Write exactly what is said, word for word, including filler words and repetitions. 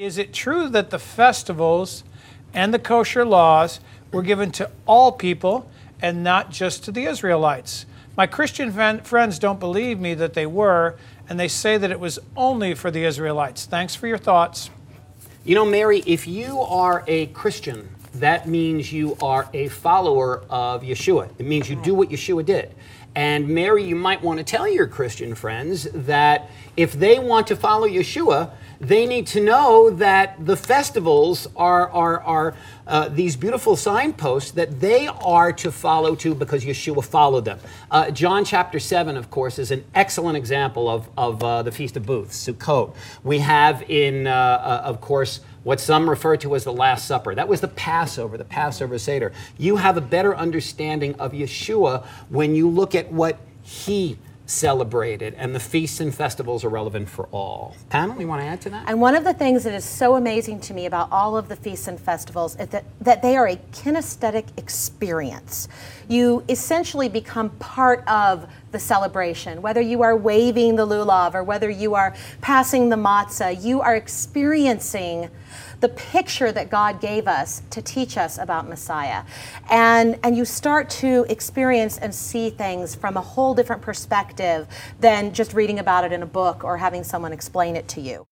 Is it true that the festivals and the kosher laws were given to all people and not just to the Israelites? My Christian fan, friends don't believe me that they were, and they say that it was only for the Israelites. Thanks for your thoughts. You know, Mary, if you are a Christian, that means you are a follower of Yeshua. It means you do what Yeshua did. And Mary, you might want to tell your Christian friends that if they want to follow Yeshua, they need to know that the festivals are, are, are uh, these beautiful signposts that they are to follow too, because Yeshua followed them. Uh, John chapter seven, of course, is an excellent example of, of uh, the Feast of Booths, Sukkot. We have in, uh, uh, of course, what some refer to as the Last Supper. That was the Passover, the Passover Seder. You have a better understanding of Yeshua when you look at what he celebrated, and the feasts and festivals are relevant for all. Pamela, you want to add to that? And one of the things that is so amazing to me about all of the feasts and festivals is that, that they are a kinesthetic experience. You essentially become part of the celebration, whether you are waving the lulav or whether you are passing the matzah, you are experiencing the picture that God gave us to teach us about Messiah. And, and you start to experience and see things from a whole different perspective than just reading about it in a book or having someone explain it to you.